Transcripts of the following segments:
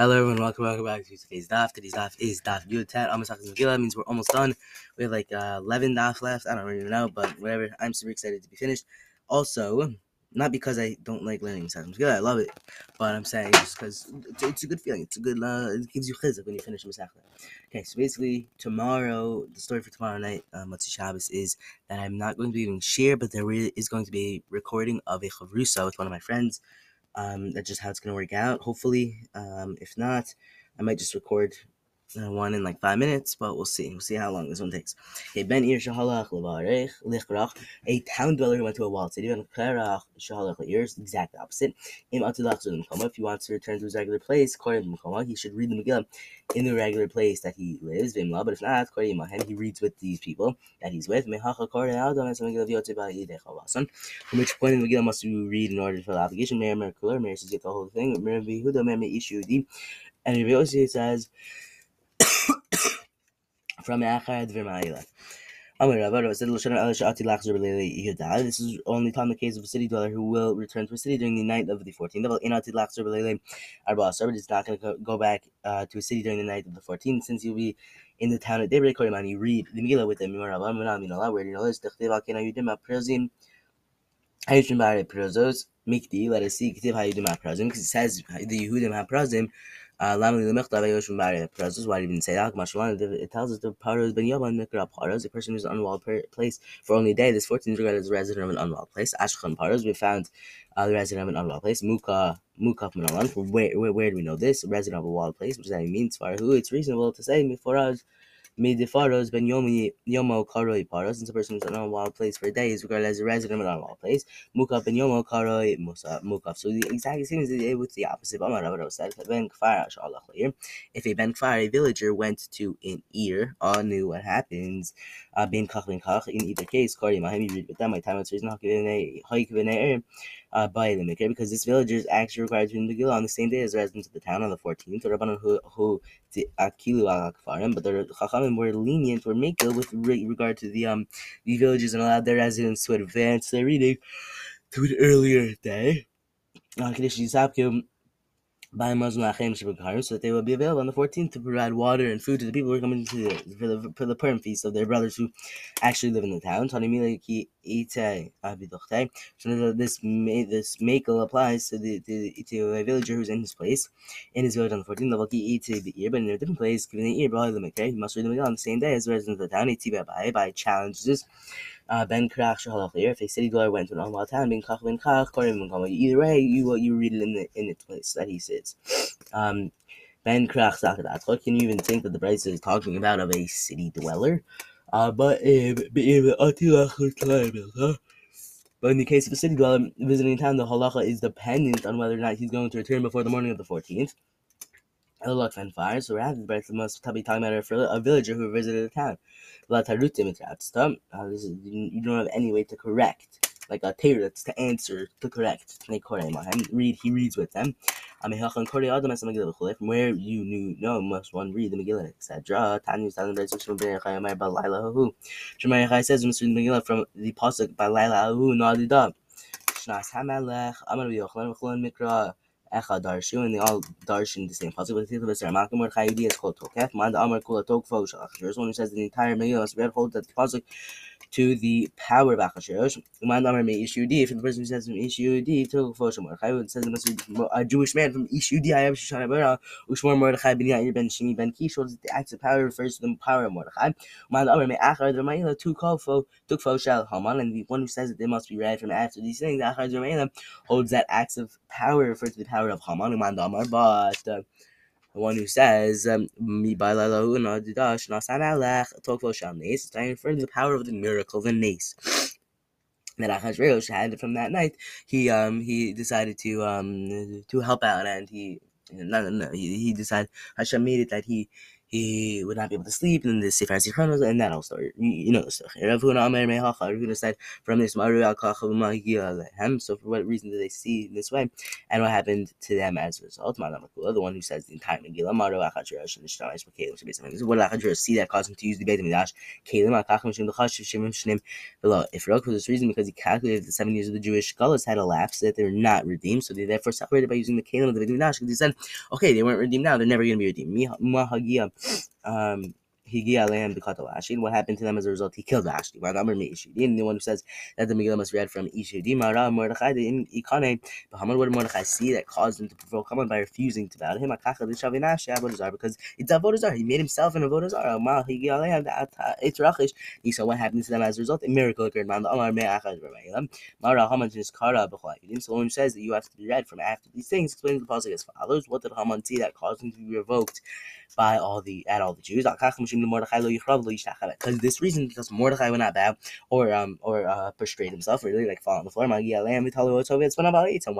Hello everyone, welcome back to today's daf. Today's daf is daf Yud-Tet on Masechta Megillah. Means we're almost done. We have like 11 daf left. I don't even know, but whatever. I'm super excited to be finished. Also, not because I don't like learning Masechta Megillah, I love it, but I'm saying just because it's a good feeling. It's a good, it gives you chizuk when you finish Masechta. Okay, so basically tomorrow, the story for tomorrow night, Motzi Shabbos, is that I'm not going to be doing shiur, but there really is going to be a recording of a chavrusa with one of my friends. That's just how it's going to work out, hopefully. If not, I might just record one in like 5 minutes, but we'll see. We'll see how long this one takes. Okay, Ben Ir Shahalach Levarech Lichrach, a town dweller who went to a walled city, and Kerach Shahalach Leir, the exact opposite. Im Atulach Zudimkoma, if he wants to return to his regular place, Korim Mkoma, he should read the Megillah in the regular place that he lives, Vimla, but if not, Korim Mahem, he reads with these people that he's with, Mehacha Kore Adam, and some Megillah Yote Ba Idechawasan, from which point in the Megillah must you read in order to fill the obligation, Mer Mer Kuler, Mer says get the whole thing, Mer Vihuda, Mer Ishudi, and Rabbi Yossi says, from Achad V'Maila. This is only found in the case of a city dweller who will return to a city during the night of the 14th. But it's not going to go back to a city during the night of the 14th, since you'll be in the town at daybreak. You read the Megillah with them. Let us see, because it says the Yehudim HaPrazim. Why even say that? It tells us the Paros ben Yavan Nikra Paros, a person who's an unwalled place for only a day. This 14 is regarded as a resident of an unwalled place. Ashkan Paros, we found the resident of an unwalled place. Muka Manalan, where do we know this? Resident of a walled place, which does that mean? Who? It's reasonable to say Miforaj Midifaros ben Yomo Karoi Paros, since a person who's an unwalled place for a day is regarded as a resident of an unwalled place. Muka ben Yomo Karoi Mukaf. So the exact same as the day with the opposite. If a ben kfar, a villager, went to an ear, all knew what happens. Ben kach ben kach. In either case, Kari Mahim, you read with them. My time is by the maker, because this villager is actually required to read the Megillah on the same day as the residents of the town on the 14th. Rabbanu who akilu al kfarim, but the Chachamim were lenient or Megillah with regard to the villages and allowed their residents to advance their reading to an earlier day. By Muslim Achim, so that they will be available on the 14th to provide water and food to the people who are coming to for the Purim feast of their brothers who actually live in the town. So this makel applies to a villager who's in his place, in his village on the 14th, but in a different place, given the ear, he must read the Megillah on the same day as the residents of the town. By challenges, Ben Krach Shahalach, if a city dweller went to an unwalled town, Ben Kach Ben Kach Korim Ben, either way, you read it in its place that he sits. Ben Krach Zakadatko, can you even think that the Braisa is talking about of a city dweller? But in the case of a city dweller visiting town, the halacha is dependent on whether or not he's going to return before the morning of the 14th. So rather, the Braisa must be talking about a villager who visited a town. You don't have any way to correct, like a teir, that's to answer, to correct. He reads with them. From where you know must one read the Megillah, etc. Shema says we must read the Megillah from the pasuk by Laila Ahu Nadida. Shnas Hamelech Amar Yochanan V'Chulon Mikra. And they all darshan the same pasuk. But the title of Esther, Mordechai is called Tokef. Man Amar Kula Tokfo Achashverosh. One who says the entire Megillah must read whole that pasuk to the power of Achashverosh. Man Amar me Ishudi. If the person who says from Ishudi Tokfo Mordechai, who says it must be a Jewish man from Ishudi, I have Shoshana Bara. Ushmor Mordechai Binair Ben Shimi Ben Kish. The acts of power refers to the power of Mordechai. Man Amar me Achad V'Maila Tokfo Shel Haman. And the one who says that they must be read from after these things, Achad V'Maila, holds that acts of power refers to the power of Haman. But the one who says it's trying to refer to the power of the miracle, the nes that Achashverosh had from that night. He decided to help out, and he decided Hashem made it that he he would not be able to sleep, and the Sefer Chronos, and that whole story. You know the stuff. Rav Huna Amar Mehacha. Rav Huna said, from this, Maru al Kachav Magiyah Lehem. So for what reason did they see in this way, and what happened to them as a result? Manamakula, the one who says the entire Megillah, Maru Achashverosh, and the Shnayim for Kalim. So basically, what did Achashverosh see that caused him to use the Beit Midrash? Kalim Akachim Shem Lachashiv Shem Shnim below. If Rav for this reason, because he calculated the 7 years of the Jewish scholars had elapsed, that they were not redeemed, so they therefore separated by using the Kalim of the Beit Midrash, because he said, okay, they weren't redeemed now; they're never going to be redeemed. Mahagiyah. What happened to them as a result? He killed Vashti. The one who says that the Megillah must read from Ishudim, Mordechai, what did Mordechai see that caused him to provoke Haman by refusing to bow to him? Because it's Avodah Zarah. He made himself an Avodah Zarah. So what happened to them as a result? A miracle occurred. So the one who says that you have to be read from after these things explains the passage as follows: what did Haman see that caused him to be revoked by all the Jews? Because this reason, because Mordechai would not bow or prostrate himself, really like fall on the floor. And what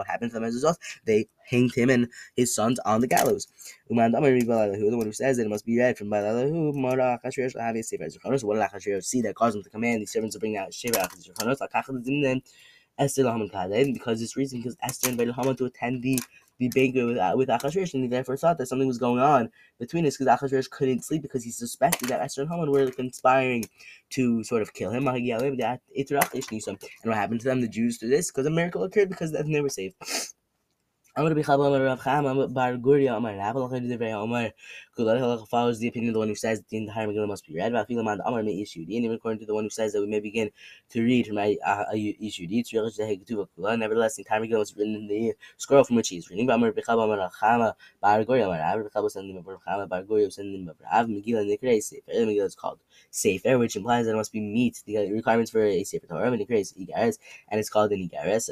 happened to them as a result? They hanged him and his sons on the gallows. The one who says that it must be read from Balalahu, Mordechai will have a Sefer Torah. So what did Achashverosh see that caused him to command these servants to bring out Shema Achad V'Maila? Esther Lahaman Kadeh, because this reason, because Esther invited Haman to attend the banquet with Achashverosh, and he therefore thought that something was going on between us, because Achashverosh couldn't sleep because he suspected that Esther and Haman were conspiring to sort of kill him. And what happened to them, the Jews, through this? Because a miracle occurred, because they were saved. Follows the opinion of the one who says that the entire Megillah must be read. And even according to the one who says that we may begin to read from Ishudi, nevertheless, the entire Megillah was written in the scroll from which he is reading. Megillah is called Safer, which implies that it must be meet the requirements for a Sefer Torah. And it's called an Igaras,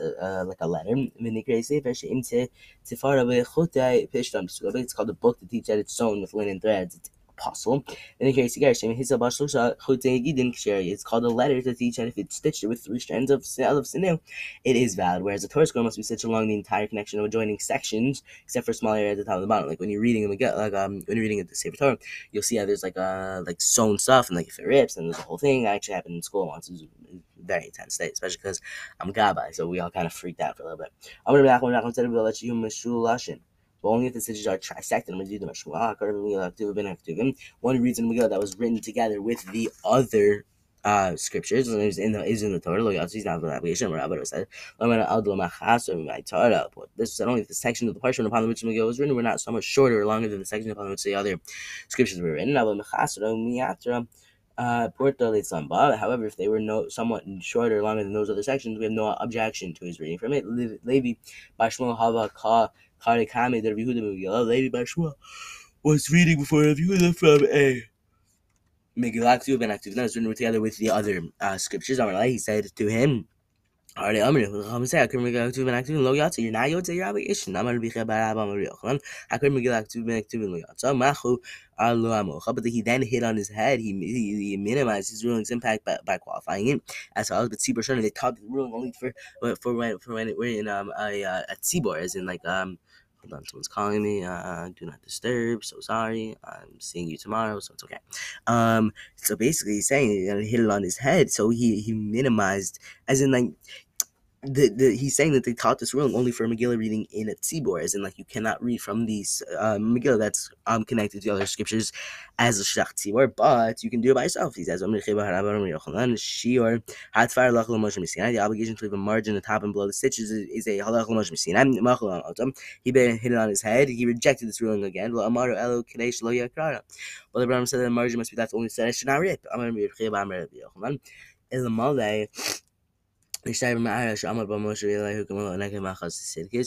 like a letter. It's called a book that teaches that it's sewn with linen threads. It's apostle. It's called a letter to teach that if it's stitched with 3 strands of sinew, it is valid. Whereas a Torah scroll must be stitched along the entire connection of adjoining sections, except for smaller areas at the top and the bottom. Like when you're reading the Sefer Torah, you'll see how there's like sewn stuff, and like if it rips, and there's a whole thing. That actually happened in school once. It was very intense state, especially because I'm Gabbai, so we all kind of freaked out for a little bit. I'm gonna be back when I'm said we'll let you mashulashin. But only if the stitches are trisected. I'm going to do the Meshulah. One reads in the Megillah that was written together with the other scriptures. And it is in the Torah. He's not the obligation. Rabbenu said, this is only if the section of the parchment upon which the Megillah was written were not so much shorter or longer than the section upon which the other scriptures were written. However, if they were somewhat shorter or longer than those other sections, we have no objection to his reading from it. Levi bar Shmuel hava ka karikame the Rav Yehuda Megillah. Levi bar Shmuel was reading before Rav Yehuda from a Megillah Ktuv Ben Ktuv. That was written together with the other scriptures. He said to him, you're not Yotze, you're obligation. But he then hit on his head. He minimized his ruling's impact by qualifying it as well. But Tzibor, they taught the ruling only for when we're in a Tzibor, as in like hold on, someone's calling me. Do not disturb. So sorry. I'm seeing you tomorrow, so it's okay. So basically, he's saying he hit it on his head. So he minimized, as in like. He's saying that they taught this ruling only for Megillah reading in a Tzibor, as in like you cannot read from these Megillah that's connected to other scriptures as a Shach Tzibor, but you can do it by yourself. He says, the obligation to leave a margin at the top and below the stitches is a halach l'Moshe Sinai. He hit it on his head. He rejected this ruling again. But the Rambam said that the margin must be left only said I should not rip. Moshe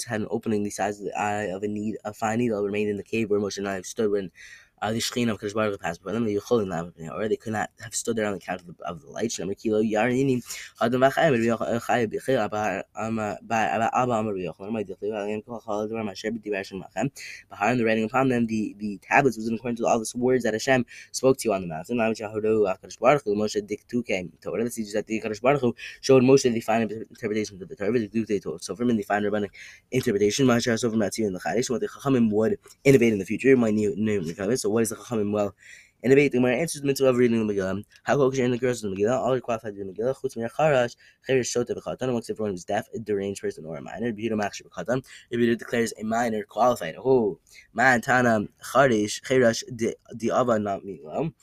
had an opening the size of the eye of a fine needle remained in the cave where Moshe and I stood when the Shekhinah of Kadosh Baruch Hu passed by them. They could not have stood there on the count of the light. The writing upon them, the tablets was in accordance to all the words that Hashem spoke to you on the mountain. This is that the Kadosh Baruch Hu showed Moshe the final interpretation of the Torah. So from the final rabbinic interpretation, what the Chachamim would innovate in the future. So So what is the Chachamim? Well, in the Beit, the Gemara answers the mitzvah of reading the Megillah. How kosher in the girls of the Megillah? All are qualified to do the Megillah. Chutz mi'acharash, chayr shota b'chatan, except for one who's deaf, a deranged person, or a minor. B'yudah machshir b'chatan, if it declares a minor qualified. Oh, man tana charish chayrash di'ava not mi'lam.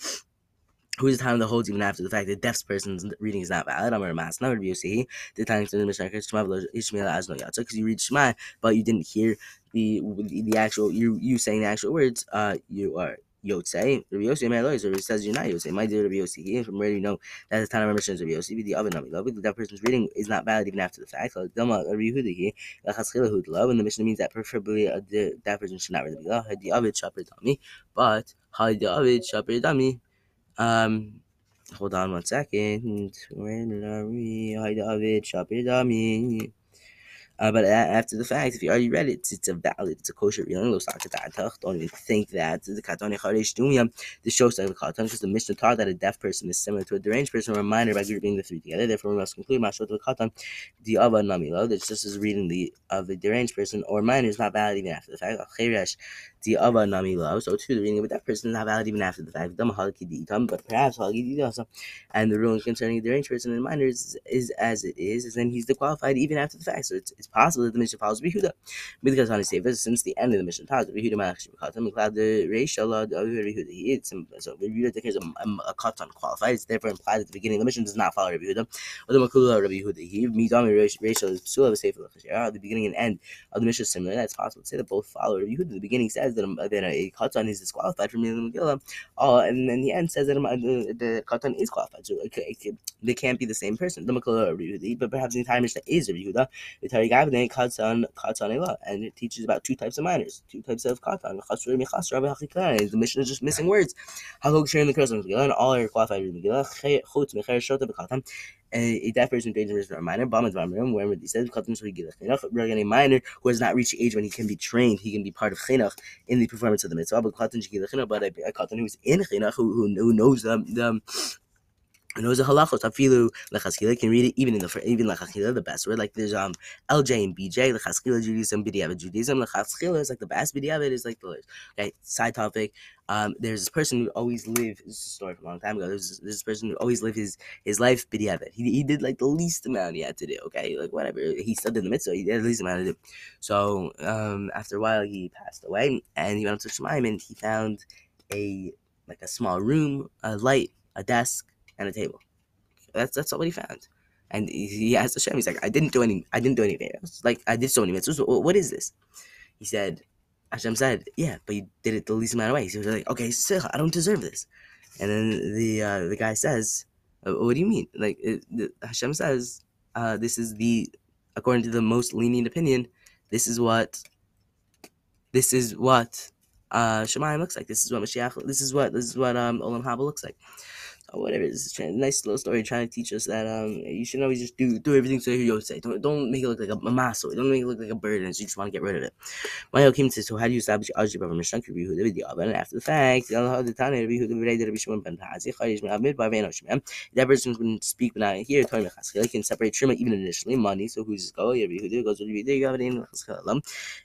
Who is the time that holds even after the fact that deaf person's reading is not valid? Amar Mas, number BOC, the time to the Mishnah Yomi, because you read Shema, but you didn't hear the actual, you saying the actual words, you are Yotzei. Rabbi Yossi, my lawyer, it says you're not Yotzei. My dear Rabbi Yossi, from where do you know that the time of Mishnah is Rabbi Yossi? The other Nami love, that person's reading is not valid even after the fact. Like Dama, Rabbi Yehuda, Lachaschilah love, and the Mishnah means that preferably that person should not read the Megillah. The Avid Shaper Dami, but the Avid Shaper Dami. Hold on one second. But after the fact, if you already read it, it's a valid, it's a kosher reading. Don't even think that the show started because the Mishnah taught that a deaf person is similar to a deranged person or a minor by grouping the three together. Therefore, we must conclude that just as reading the of a deranged person or minor is not valid even after the fact. So too, the reading of a deaf person is not valid even after the fact. But perhaps and the ruling concerning a deranged person and minor is as it is, then he's the qualified even after the fact. So it's possible that the Mishnah follows Rabbi Yehuda. Because on his Safer, since the end of the Mishnah talks, Rabbi Yehuda declares a katan qualified. It's therefore implied that the beginning of the Mishnah does not follow Rabbi Yehuda. The beginning and end of the Mishnah is similar. It's possible to say that both follow Rabbi Yehuda. The beginning says that a katan is disqualified from reading the Megillah, and then the end says that the katan is qualified. So they can't be the same person. But perhaps the entire Mishnah is Rabbi Yehuda. And it teaches about two types of minors, two types of katan. The Mishnah is just missing words. And all are qualified in Megillah. A deaf person, dangerous or minor, wherever he says, regarding a minor who has not reached the age when he can be trained, he can be part of chinuch in the performance of the mitzvah. But a katan who is in chinuch, who knows them. Knows the halachos. Afilu lechaskila can read it even lechaskila the best word. Like there's LJ and BJ lechaskila Judaism b'diavad Judaism lechaskila is like the best b'diavad is like the worst. Okay, side topic. There's this person who always lived. This is a story from a long time ago. There's this person who always lived his life b'diavad. He did like the least amount he had to do. Okay, like whatever he studied in the mitzvah, he did the least amount to do. So after a while he passed away and he went up to Shemaim and he found a small room, a light, a desk, and a table. That's all he found. And he asked Hashem, he's like, I didn't do anything else. Like, I did so many mitzvahs. What is this? He said, Hashem said, yeah, but you did it the least amount of ways. He was like, okay, I don't deserve this. And then the guy says, what do you mean? Like, Hashem says, this is according to the most lenient opinion, this is what Shemaim looks like. This is what Mashiach, this is what Olam Haba looks like. Or whatever it is, nice little story trying to teach us that you shouldn't always just do everything so you say. Don't make it look like a maso. Don't make it look like a burden. So you just want to get rid of it. Mayo came to so how do you establish Ajib of a Mishnah and after the fact, that person can speak but not hear. He can separate Shema even initially. Money. So who's going? Yehuda goes to Yehuda. You have an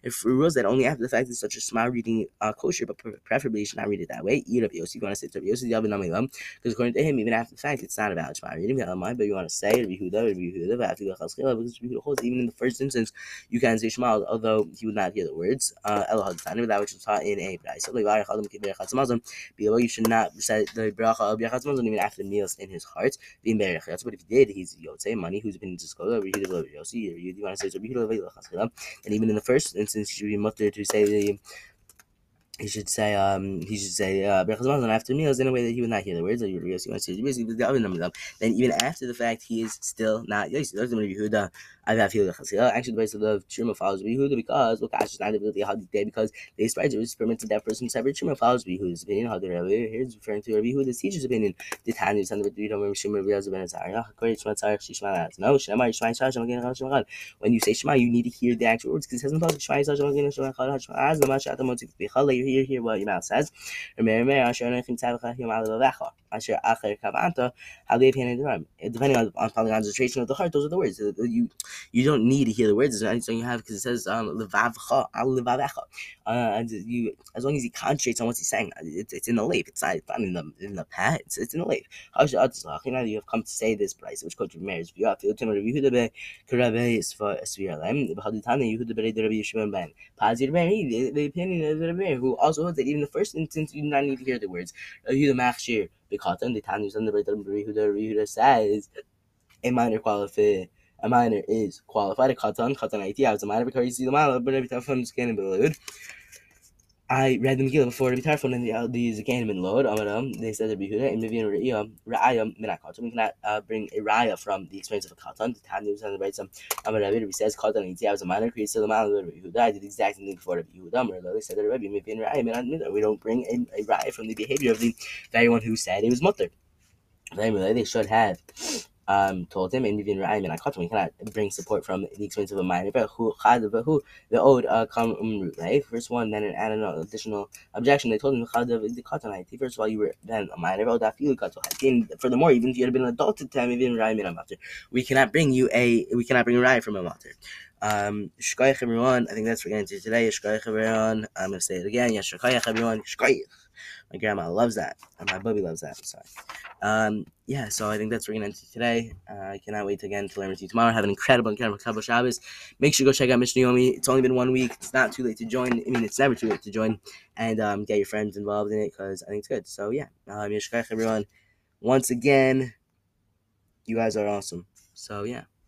if rules that only after the fact is such a small reading kosher, but preferably you should not read it that way. Eat Rabbi Yossi. You want to say Rabbi Yossi? You have because according to him, even after the fact, it's not about Shema reading, but you want to say Rabbi Yehuda, but after Chazkila, because Rabbi Yehuda holds even in the first instance, you can say Shema, although he would not hear the words. Elohad Tanim, that which is taught in a Braisa. You should not recite the B'rchas HaMazon even after the meals in his heart. But if he did, he's Yotzei, money, whose opinion is Rabbi Yehuda, you want to say Rabbi Yehuda, and even in the first instance, you should be mutter to say the. He should say B'rchas HaMazon after meals in a way that he would not hear the words. Then even after the fact, he is still not Yosi. Actually, the place of Truma follows Yehuda because they spread it permits that person separate Truma follows Yehuda's opinion. How the Rebbe here is referring to Rabbi Yehuda's teacher's opinion. The Tanya is on the Shema. When you say Shema, you need to hear the actual words because it hasn't posted. You hear what your mouth says. Depending on the concentration of the heart, those are the words. You You don't need to hear the words. It's not anything you have, because it says levavcha al levavecha. And you, as long as he concentrates on what he's saying, it's in the leif. It's not in the pat. It's in the leif. You have come to say this price, which quote from Meir's view. The opinion of the Rebbe, who also holds that even in the first instance you do not need to hear the words. The says a minor is qualified. A minor because you see the minor, but every time I'm scanning below. I read the Megillah before the Tarfon and the Zakanim and Lord. They said that Behuda and Mivian Ra'iyah, Ra'ayah, Minakatan. We cannot bring a Ra'ayah from the experience of a Katan. The Tanus and the Rights of Amarabi, he says, Katan, and I was a minor, creates the man of Behuda. I did the exact same thing before the Behuda. They said that Rabbi, Mivian Ra'ayah, Minakatan. We don't bring a Ra'ayah from the behavior of the very one who said it was Mutter. They should have told him, and even Ra'ayim and Akhatam, we cannot bring support from the experience of a minor. But who Chad Vahu, the old come right? First one, then an additional objection. They told him Chad the Khatanite. First of all, you were then a minor. Furthermore, even if you had been an adult at the time, even Ra'ayim and Amater, we cannot bring a Ra'ayim from Amater. Shkoyach everyone. I think that's what we're going to do today. Shkoyach everyone. I'm going to say it again. Yes, Shkoyach everyone. Shkoyach. My grandma loves that. My bubby loves that. Sorry. Yeah, so I think that's what we're going to end today. I cannot wait again to learn with you tomorrow. Have an incredible Shabbos. Make sure you go check out Mishnah Yomi. It's only been 1 week. It's not too late to join. I mean, it's never too late to join. And get your friends involved in it, because I think it's good. So, yeah. Yeshkach, everyone. Once again, you guys are awesome. So, yeah.